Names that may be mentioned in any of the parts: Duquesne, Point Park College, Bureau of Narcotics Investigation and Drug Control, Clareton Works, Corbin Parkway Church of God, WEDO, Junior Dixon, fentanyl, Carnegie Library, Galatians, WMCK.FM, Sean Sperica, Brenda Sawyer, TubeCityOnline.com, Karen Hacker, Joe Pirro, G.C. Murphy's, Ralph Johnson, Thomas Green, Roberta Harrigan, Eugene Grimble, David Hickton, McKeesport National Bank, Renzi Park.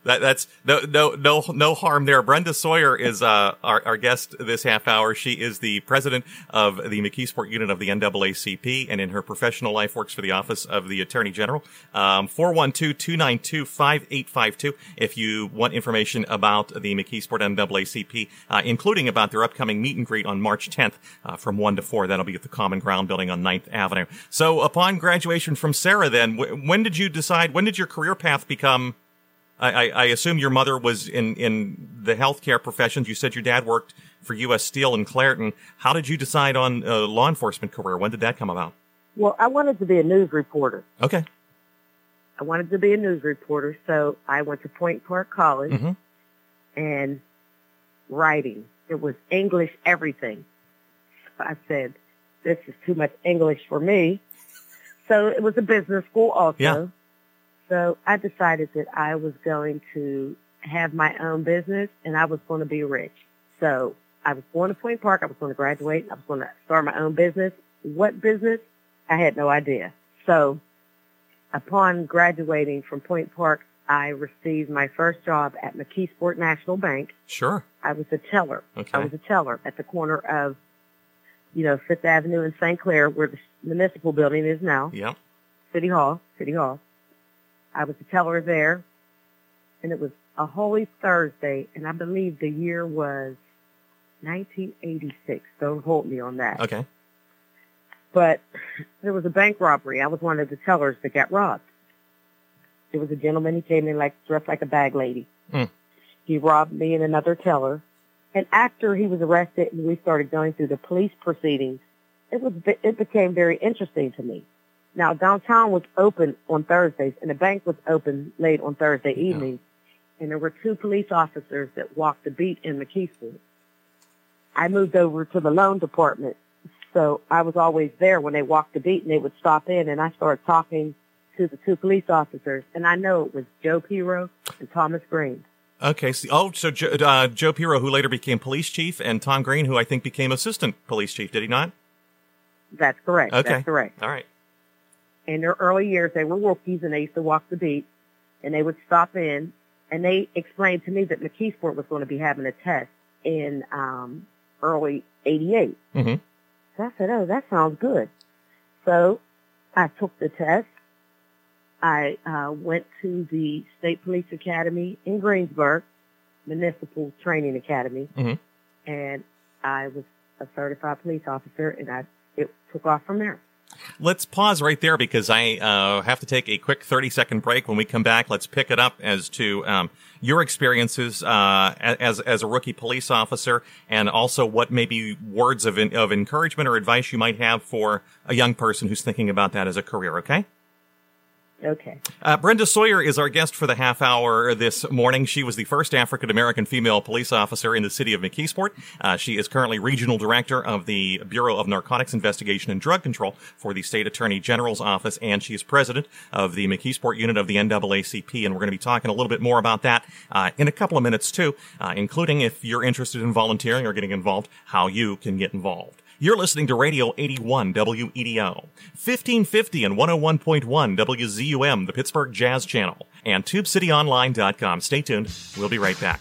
that's no harm there. Brenda Sawyer is our guest this half hour. She is the president of the McKeesport unit of the NAACP, and in her professional life works for the Office of the Attorney General. 412-292-5852 if you want information about the McKeesport NAACP, including about their upcoming meet and greet on March 10th from 1 to 4. That'll be at the Common Ground building on 9th Avenue. So upon graduation from Sarah, then, when did your career path become? I assume your mother was in the healthcare professions. You said your dad worked for U.S. Steel in Clareton. How did you decide on a law enforcement career? When did that come about? Well, I wanted to be a news reporter. Okay. So I went to Point Park College and writing. It was English everything. I said, this is too much English for me. So it was a business school also. Yeah. So I decided that I was going to have my own business and I was going to be rich. So I was going to Point Park. I was going to graduate. I was going to start my own business. What business? I had no idea. So upon graduating from Point Park, I received my first job at McKeesport National Bank. Sure. I was a teller. Okay. I was a teller at the corner of, you know, Fifth Avenue and St. Clair, where the municipal building is now. Yeah. City Hall. I was a teller there, and it was a Holy Thursday, and I believe the year was 1986. Don't hold me on that. Okay. But there was a bank robbery. I was one of the tellers that got robbed. There was a gentleman who came in dressed like a bag lady. Mm. He robbed me and another teller. And after he was arrested and we started going through the police proceedings, it became very interesting to me. Now, downtown was open on Thursdays, and the bank was open late on Thursday evenings, and there were two police officers that walked the beat in McKeesport. I moved over to the loan department, so I was always there when they walked the beat, and they would stop in, and I started talking to the two police officers, and I know it was Joe Pirro and Thomas Green. Okay. So Joe Pirro, who later became police chief, and Tom Green, who I think became assistant police chief, did he not? That's correct. Okay. That's correct. All right. In their early years, they were rookies, and they used to walk the beat, and they would stop in, and they explained to me that McKeesport was going to be having a test in early 88. Mm-hmm. So I said, oh, that sounds good. So I took the test. I went to the State Police Academy in Greensburg, Municipal Training Academy, and I was a certified police officer, and it took off from there. Let's pause right there because I have to take a quick 30-second break. When we come back, let's pick it up as to your experiences as a rookie police officer, and also what maybe words of encouragement or advice you might have for a young person who's thinking about that as a career, okay? Okay. Brenda Sawyer is our guest for the half hour this morning. She was the first African-American female police officer in the city of McKeesport. She is currently regional director of the Bureau of Narcotics Investigation and Drug Control for the State Attorney General's office, and she is president of the McKeesport unit of the NAACP. And we're going to be talking a little bit more about that in a couple of minutes, too, including if you're interested in volunteering or getting involved, how you can get involved. You're listening to Radio 81 WEDO, 1550 and 101.1 WZUM, the Pittsburgh Jazz Channel, and TubeCityOnline.com. Stay tuned. We'll be right back.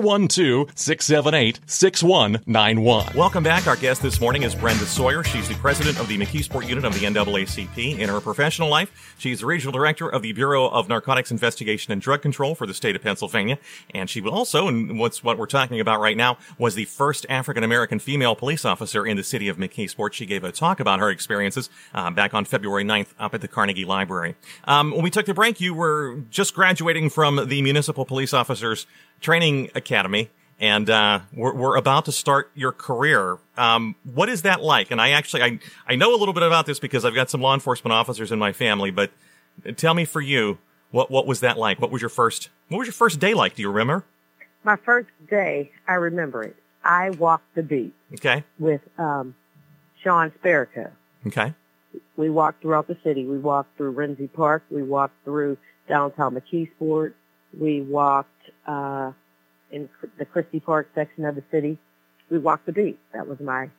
412-678-6191. Welcome back. Our guest this morning is Brenda Sawyer. She's the president of the McKeesport unit of the NAACP. In her professional life, she's the regional director of the Bureau of Narcotics Investigation and Drug Control for the state of Pennsylvania. And she will also, and what we're talking about right now, was the first African-American female police officer in the city of McKeesport. She gave a talk about her experiences back on February 9th up at the Carnegie Library. When we took the break, you were just graduating from the Municipal Police Officers Training Academy, and we're about to start your career. What is that like? And I know a little bit about this because I've got some law enforcement officers in my family, but tell me, for you, what was that like? What was your first day like? Do you remember? My first day, I remember it. I walked the beat. Okay. With Sean Sperica. Okay. We walked throughout the city. We walked through Renzi Park. We walked through downtown McKeesport. We walked in the Christie Park section of the city. We walked the beat. That was my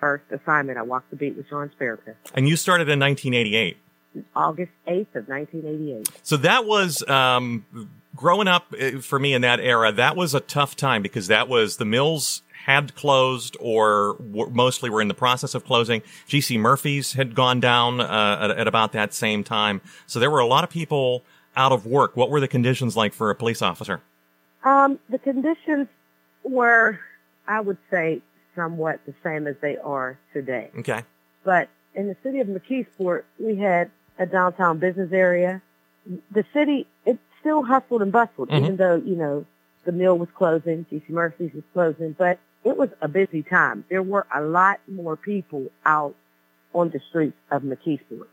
first assignment. I walked the beat with Sean Sperica. And you started in 1988. August 8th of 1988. So that was, growing up for me in that era, that was a tough time because that was the mills had closed or mostly were in the process of closing. G.C. Murphy's had gone down at about that same time. So there were a lot of people out of work. What were the conditions like for a police officer? The conditions were, I would say, somewhat the same as they are today. Okay. But in the city of McKeesport, we had a downtown business area. The city, it still hustled and bustled, mm-hmm. even though, the mill was closing, G.C. Murphy's was closing, but it was a busy time. There were a lot more people out on the streets of McKeesport.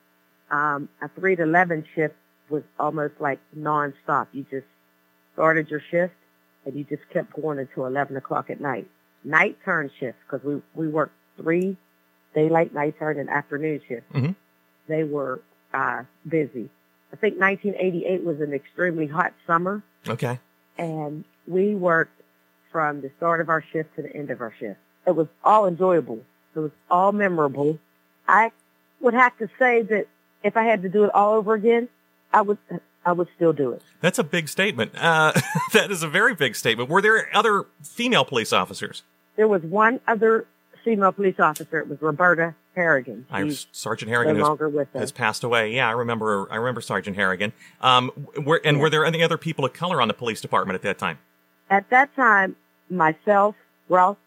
A 3 to 11 shift was almost like nonstop. You just started your shift, and you just kept going until 11 o'clock at night. Night turn shifts, because we worked 3 daylight, night turn, and afternoon shifts. Mm-hmm. They were busy. I think 1988 was an extremely hot summer. Okay. And we worked from the start of our shift to the end of our shift. It was all enjoyable. It was all memorable. I would have to say that if I had to do it all over again, I would still do it. That's a big statement. That is a very big statement. Were there other female police officers? There was one other female police officer. It was Roberta Harrigan. Sergeant Harrigan has passed away. Yeah, I remember Sergeant Harrigan. Were there any other people of color on the police department at that time? At that time, myself,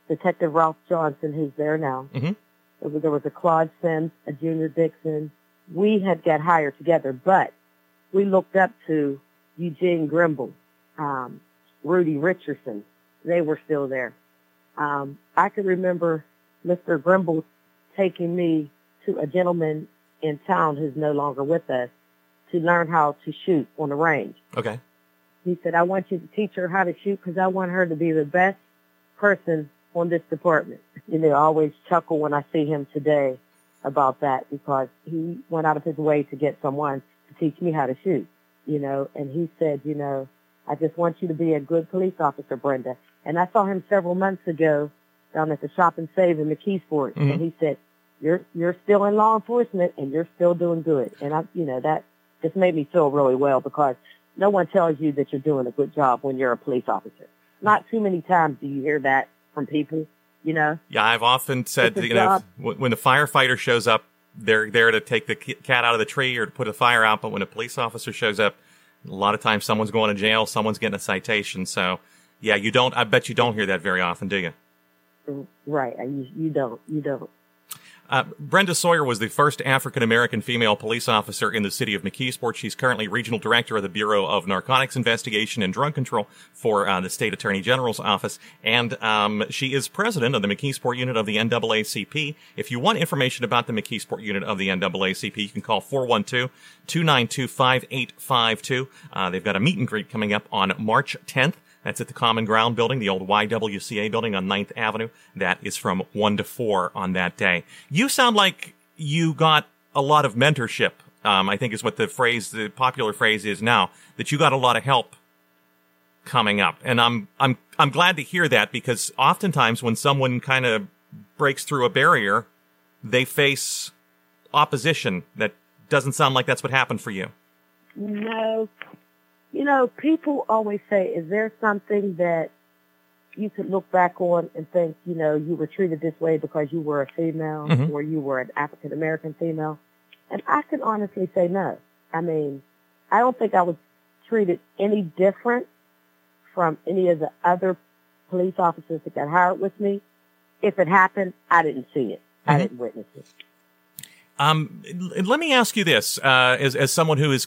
Detective Ralph Johnson, who's there now. Mm-hmm. There was a Claude Sims, a Junior Dixon. We had got hired together, but we looked up to Eugene Grimble, Rudy Richardson. They were still there. I can remember Mr. Grimble taking me to a gentleman in town who's no longer with us to learn how to shoot on the range. Okay. He said, I want you to teach her how to shoot because I want her to be the best person on this department. I always chuckle when I see him today about that because he went out of his way to get someone to teach me how to shoot, and he said, I just want you to be a good police officer, Brenda. And I saw him several months ago down at the Shop and Save in McKeesport, mm-hmm. and he said, you're still in law enforcement and you're still doing good. And I, that just made me feel really well because no one tells you that you're doing a good job when you're a police officer. Not too many times do you hear that from people. Yeah, I've often said, when the firefighter shows up they're there to take the cat out of the tree or to put a fire out. But when a police officer shows up, a lot of times someone's going to jail, someone's getting a citation. So, yeah, you don't. I bet you don't hear that very often, do you? Right. You don't. Brenda Sawyer was the first African-American female police officer in the city of McKeesport. She's currently regional director of the Bureau of Narcotics Investigation and Drug Control for the state attorney general's office. And she is president of the McKeesport unit of the NAACP. If you want information about the McKeesport unit of the NAACP, you can call 412-292-5852. They've got a meet and greet coming up on March 10th. That's at the Common Ground building, the old YWCA building on 9th Avenue. That is from 1 to 4 on that day. You sound like you got a lot of mentorship, I think is what the popular phrase is now, that you got a lot of help coming up. And I'm glad to hear that, because oftentimes when someone kind of breaks through a barrier, they face opposition. That doesn't sound like that's what happened for you. No. You know, people always say, is there something that you could look back on and think, you know, you were treated this way because you were a female mm-hmm. or you were an African-American female? And I can honestly say no. I mean, I don't think I was treated any different from any of the other police officers that got hired with me. If it happened, I didn't see it. Mm-hmm. I didn't witness it. Let me ask you this, as someone who is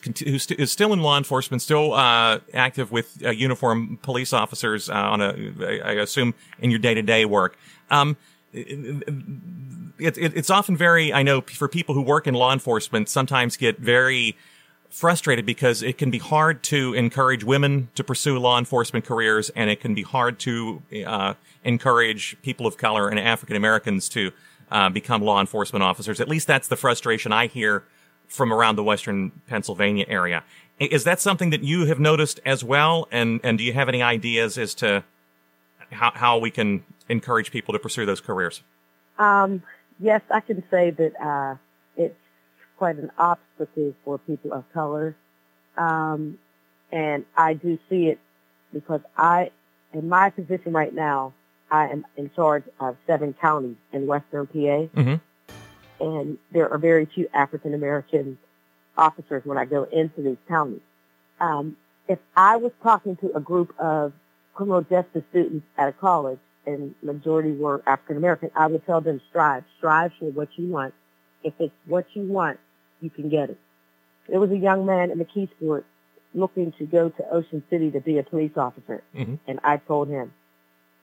still in law enforcement, still, active with, uniformed police officers, I assume in your day-to-day work. It's often very, I know for people who work in law enforcement, sometimes get very frustrated because it can be hard to encourage women to pursue law enforcement careers, and it can be hard to, encourage people of color and African Americans to, become law enforcement officers. At least that's the frustration I hear from around the Western Pennsylvania area. Is that something that you have noticed as well? And do you have any ideas as to how we can encourage people to pursue those careers? Yes, I can say that it's quite an obstacle for people of color. And I do see it because in my position right now, I am in charge of 7 counties in Western PA, mm-hmm. and there are very few African-American officers when I go into these counties. If I was talking to a group of criminal justice students at a college, and majority were African-American, I would tell them strive for what you want. If it's what you want, you can get it. There was a young man in McKeesport looking to go to Ocean City to be a police officer, mm-hmm. and I told him,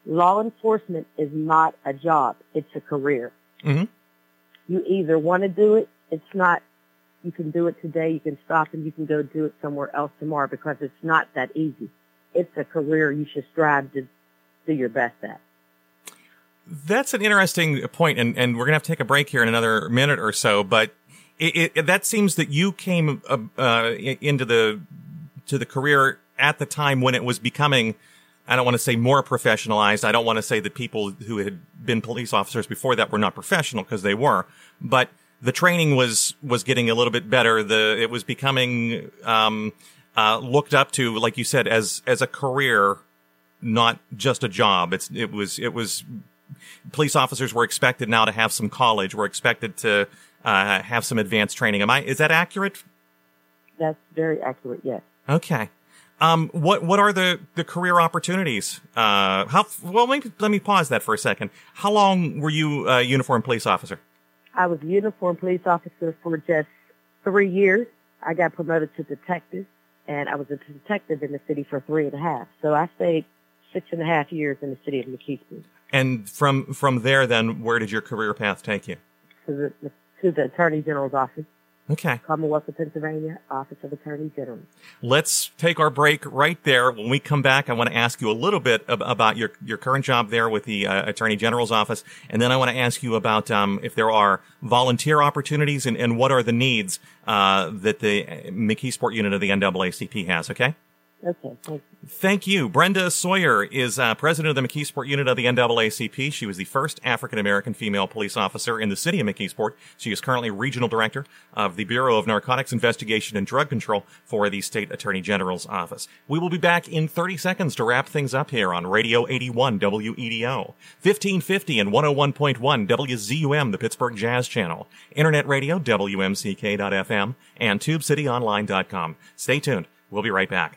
law enforcement is not a job. It's a career. Mm-hmm. You either want to do it. It's not, you can do it today. You can stop and you can go do it somewhere else tomorrow, because it's not that easy. It's a career you should strive to do your best at. That's an interesting point, and we're going to have to take a break here in another minute or so, but that seems that you came into the career at the time when it was becoming, I don't want to say more professionalized. I don't want to say that people who had been police officers before that were not professional, because they were. But the training was getting a little bit better. It was becoming looked up to, like you said, as a career, not just a job. It was police officers were expected now to have some college, were expected to have some advanced training. Is that accurate? That's very accurate, yes. Okay. What are the career opportunities? Let me pause that for a second. How long were you a uniformed police officer? I was a uniformed police officer for just 3 years. I got promoted to detective, and I was a detective in the city for 3.5. So I stayed 6.5 years in the city of McKeesport. And from there, then, where did your career path take you? To the Attorney General's office. Okay. Commonwealth of Pennsylvania, Office of Attorney General. Let's take our break right there. When we come back, I want to ask you a little bit about your current job there with the Attorney General's office. And then I want to ask you about if there are volunteer opportunities and what are the needs that the McKeesport unit of the NAACP has, okay? Okay, thank you. Thank you. Brenda Sawyer is president of the McKeesport unit of the NAACP. She was the first African-American female police officer in the city of McKeesport. She is currently regional director of the Bureau of Narcotics Investigation and Drug Control for the State Attorney General's office. We will be back in 30 seconds to wrap things up here on Radio 81 WEDO, 1550 and 101.1 WZUM, the Pittsburgh Jazz Channel, Internet Radio, WMCK.FM, and TubeCityOnline.com. Stay tuned. We'll be right back.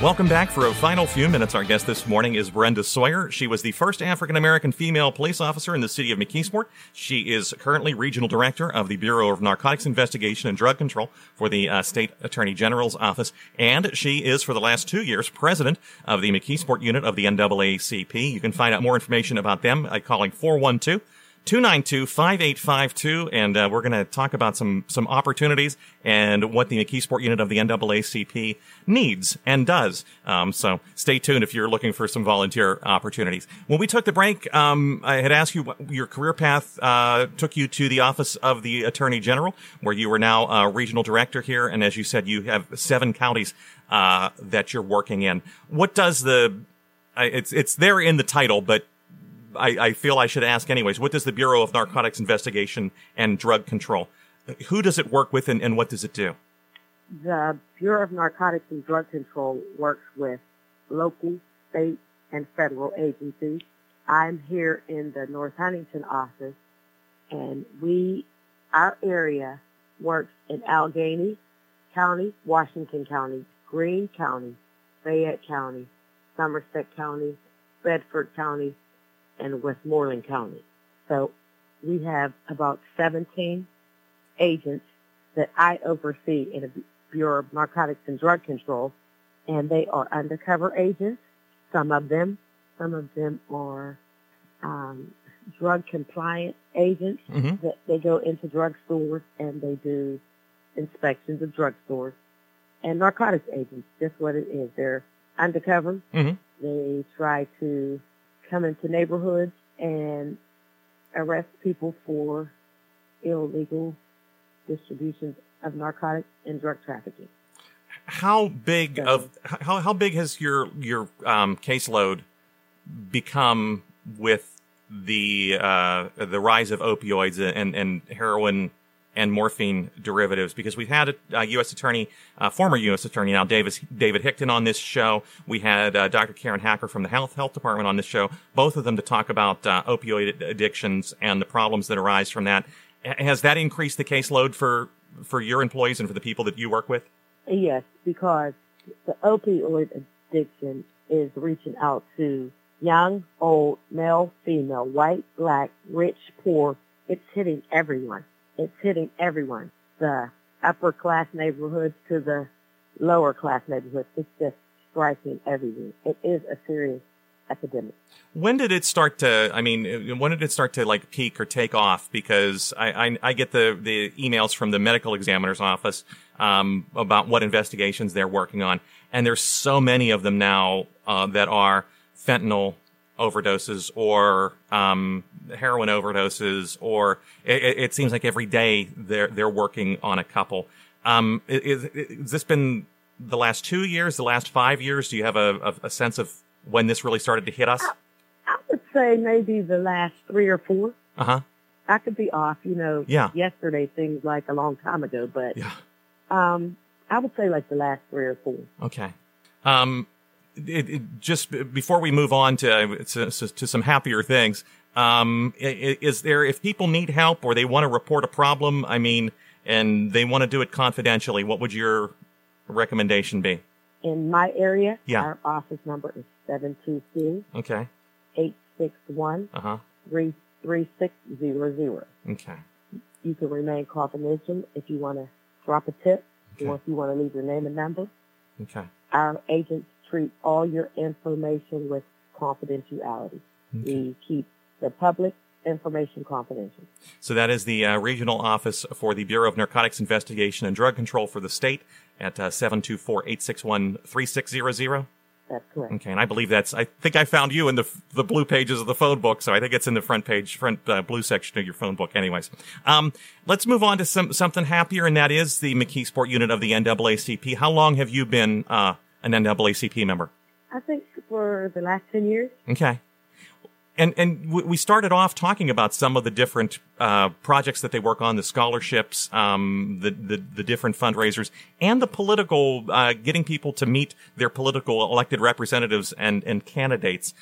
Welcome back. For a final few minutes, our guest this morning is Brenda Sawyer. She was the first African-American female police officer in the city of McKeesport. She is currently regional director of the Bureau of Narcotics Investigation and Drug Control for the State Attorney General's office. And she is, for the last 2 years, president of the McKeesport unit of the NAACP. You can find out more information about them by calling 412 292-5852, and we're going to talk about some opportunities and what the McKeesport unit of the NAACP needs and does. So stay tuned if you're looking for some volunteer opportunities. When we took the break, I had asked you what your career path took you to the Office of the Attorney General, where you are now regional director here, and as you said, you have 7 counties that you're working in. What does the it's there in the title, but I feel I should ask anyways, what does the Bureau of Narcotics Investigation and Drug Control, who does it work with and what does it do? The Bureau of Narcotics and Drug Control works with local, state, and federal agencies. I'm here in the North Huntington office, and our area works in Allegheny County, Washington County, Greene County, Fayette County, Somerset County, Bedford County, and Westmoreland County. So we have about 17 agents that I oversee in the Bureau of Narcotics and Drug Control, and they are undercover agents, some of them are drug compliant agents. Mm-hmm. That they go into drugstores and they do inspections of drugstores, and narcotics agents, that's what it is. They're undercover. Mm-hmm. They try to come into neighborhoods and arrest people for illegal distributions of narcotics and drug trafficking. How big has your caseload become with the rise of opioids and heroin and morphine derivatives? Because we've had a U.S. attorney, former U.S. attorney now, David Hickton, on this show. We had Dr. Karen Hacker from the Health Department on this show, both of them to talk about opioid addictions and the problems that arise from that. Has that increased the caseload for your employees and for the people that you work with? Yes, because the opioid addiction is reaching out to young, old, male, female, white, black, rich, poor. It's hitting everyone. It's hitting everyone, the upper-class neighborhoods to the lower-class neighborhoods. It's just striking everything. It is a serious epidemic. When did it start to like peak or take off? Because I get the emails from the medical examiner's office about what investigations they're working on, and there's so many of them now that are fentanyl overdoses or heroin overdoses, or it seems like every day they're working on a couple. Has this been the last 2 years, the last 5 years? Do you have a sense of when this really started to hit us? I would say maybe the last 3 or 4. Uh-huh. I could be off, yeah. Yesterday seems like a long time ago, but yeah. I would say like the last 3 or 4. Okay. Just before we move on to some happier things, is there, if people need help or they want to report a problem, and they want to do it confidentially, what would your recommendation be? In my area, yeah. Our office number is 722 861 33600. Okay. You can remain confidential if you want to drop a tip, okay, or if you want to leave your name and number. Okay. Our agents treat all your information with confidentiality. Okay. We keep the public information confidential. So that is the regional office for the Bureau of Narcotics Investigation and Drug Control for the state at 724-861-3600. That's correct. Okay, and I believe that's, I think I found you in the blue pages of the phone book, so I think it's in the front blue section of your phone book anyways. Let's move on to something happier, and that is the McKeesport unit of the NAACP. How long have you been an NAACP member? I think for the last 10 years. Okay. And we started off talking about some of the different projects that they work on, the scholarships, the different fundraisers, and the political, getting people to meet their political elected representatives and candidates.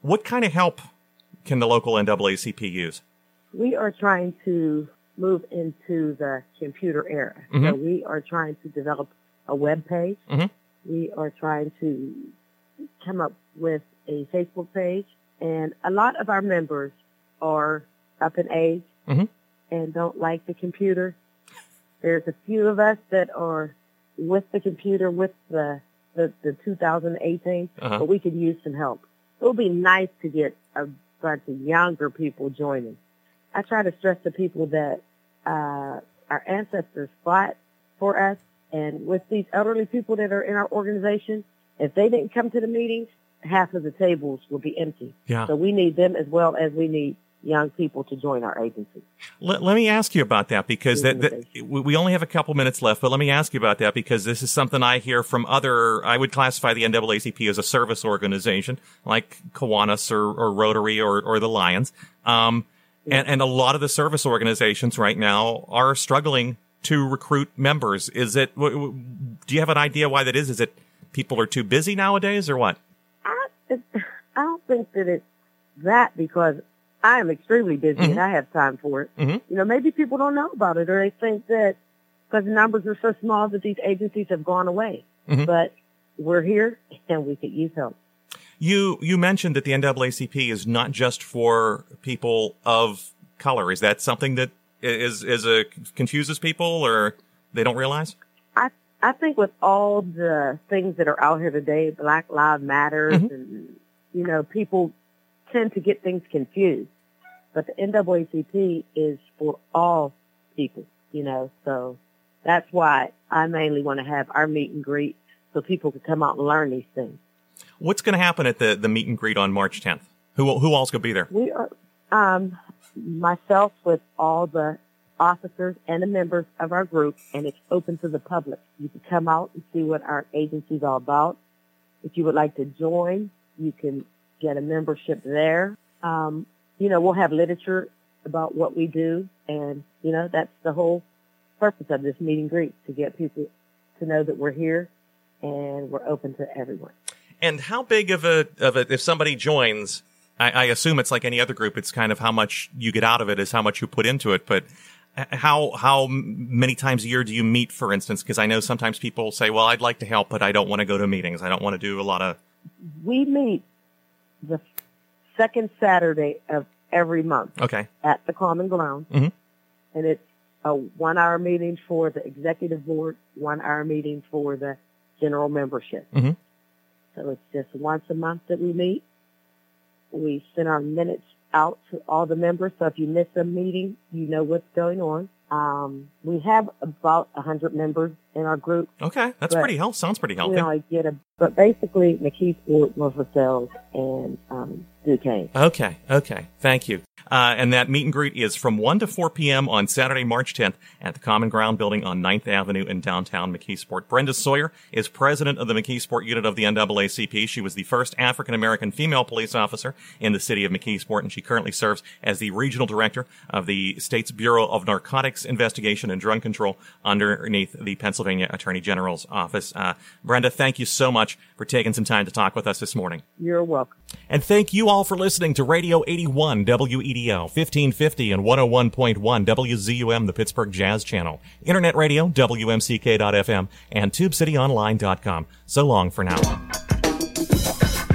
What kind of help can the local NAACP use? We are trying to move into the computer era. Mm-hmm. So we are trying to develop a web page. Mm-hmm. We are trying to come up with a Facebook page. And a lot of our members are up in age mm-hmm. and don't like the computer. There's a few of us that are with the computer, with the 2018, uh-huh. but we could use some help. It would be nice to get a bunch of younger people joining. I try to stress to people that our ancestors fought for us, and with these elderly people that are in our organization, if they didn't come to the meetings, half of the tables will be empty. Yeah. So we need them as well as we need young people to join our agency. Let me ask you about that, because we only have a couple minutes left, but let me ask you about that, because this is something I hear from other, I would classify the NAACP as a service organization, like Kiwanis or Rotary or the Lions. Yeah. and a lot of the service organizations right now are struggling to recruit members. Is it, do you have an idea why that is? Is it people are too busy nowadays or what? I don't think that it's that, because I am extremely busy mm-hmm. and I have time for it. Mm-hmm. You know, maybe people don't know about it, or they think that because the numbers are so small that these agencies have gone away. Mm-hmm. But we're here and we could use help. You mentioned that the NAACP is not just for people of color. Is that something that is confuses people or they don't realize? I think with all the things that are out here today, Black Lives Matter, mm-hmm. and, you know, people tend to get things confused. But the NAACP is for all people, you know, so that's why I mainly want to have our meet and greet so people can come out and learn these things. What's going to happen at the meet and greet on March 10th? Who all's going to be there? We are, myself with all the officers and the members of our group, and it's open to the public. You can come out and see what our agency is all about. If you would like to join, you can get a membership there. You know, we'll have literature about what we do, and, you know, that's the whole purpose of this meet and greet, to get people to know that we're here and we're open to everyone. And how big of a if somebody joins, I assume it's like any other group, it's kind of how much you get out of it is how much you put into it, but how many times a year do you meet, for instance? Because I know sometimes people say, well, I'd like to help, but I don't want to go to meetings. I don't want to do a lot of... We meet the second Saturday of every month okay. at the Common Ground. Mm-hmm. And it's a one-hour meeting for the executive board, one-hour meeting for the general membership. Mm-hmm. So it's just once a month that we meet. We send our minutes out to all the members, so if you miss a meeting, you know what's going on. We have about 100 members in our group. Okay, that's pretty healthy. Sounds pretty healthy. But basically, McKeesport, Norfolk Sales, and Duquesne. Okay, thank you. And that meet and greet is from 1 to 4 p.m. on Saturday, March 10th at the Common Ground Building on 9th Avenue in downtown McKeesport. Brenda Sawyer is president of the McKeesport unit of the NAACP. She was the first African-American female police officer in the city of McKeesport, and she currently serves as the regional director of the state's Bureau of Narcotics Investigation and Drug Control underneath the Pennsylvania Attorney General's office. Brenda, thank you so much for taking some time to talk with us this morning. You're welcome. And thank you all for listening to Radio 81 WEDO. 1550 and 101.1 WZUM, the Pittsburgh Jazz Channel, Internet Radio, WMCK.FM, and TubeCityOnline.com. So long for now.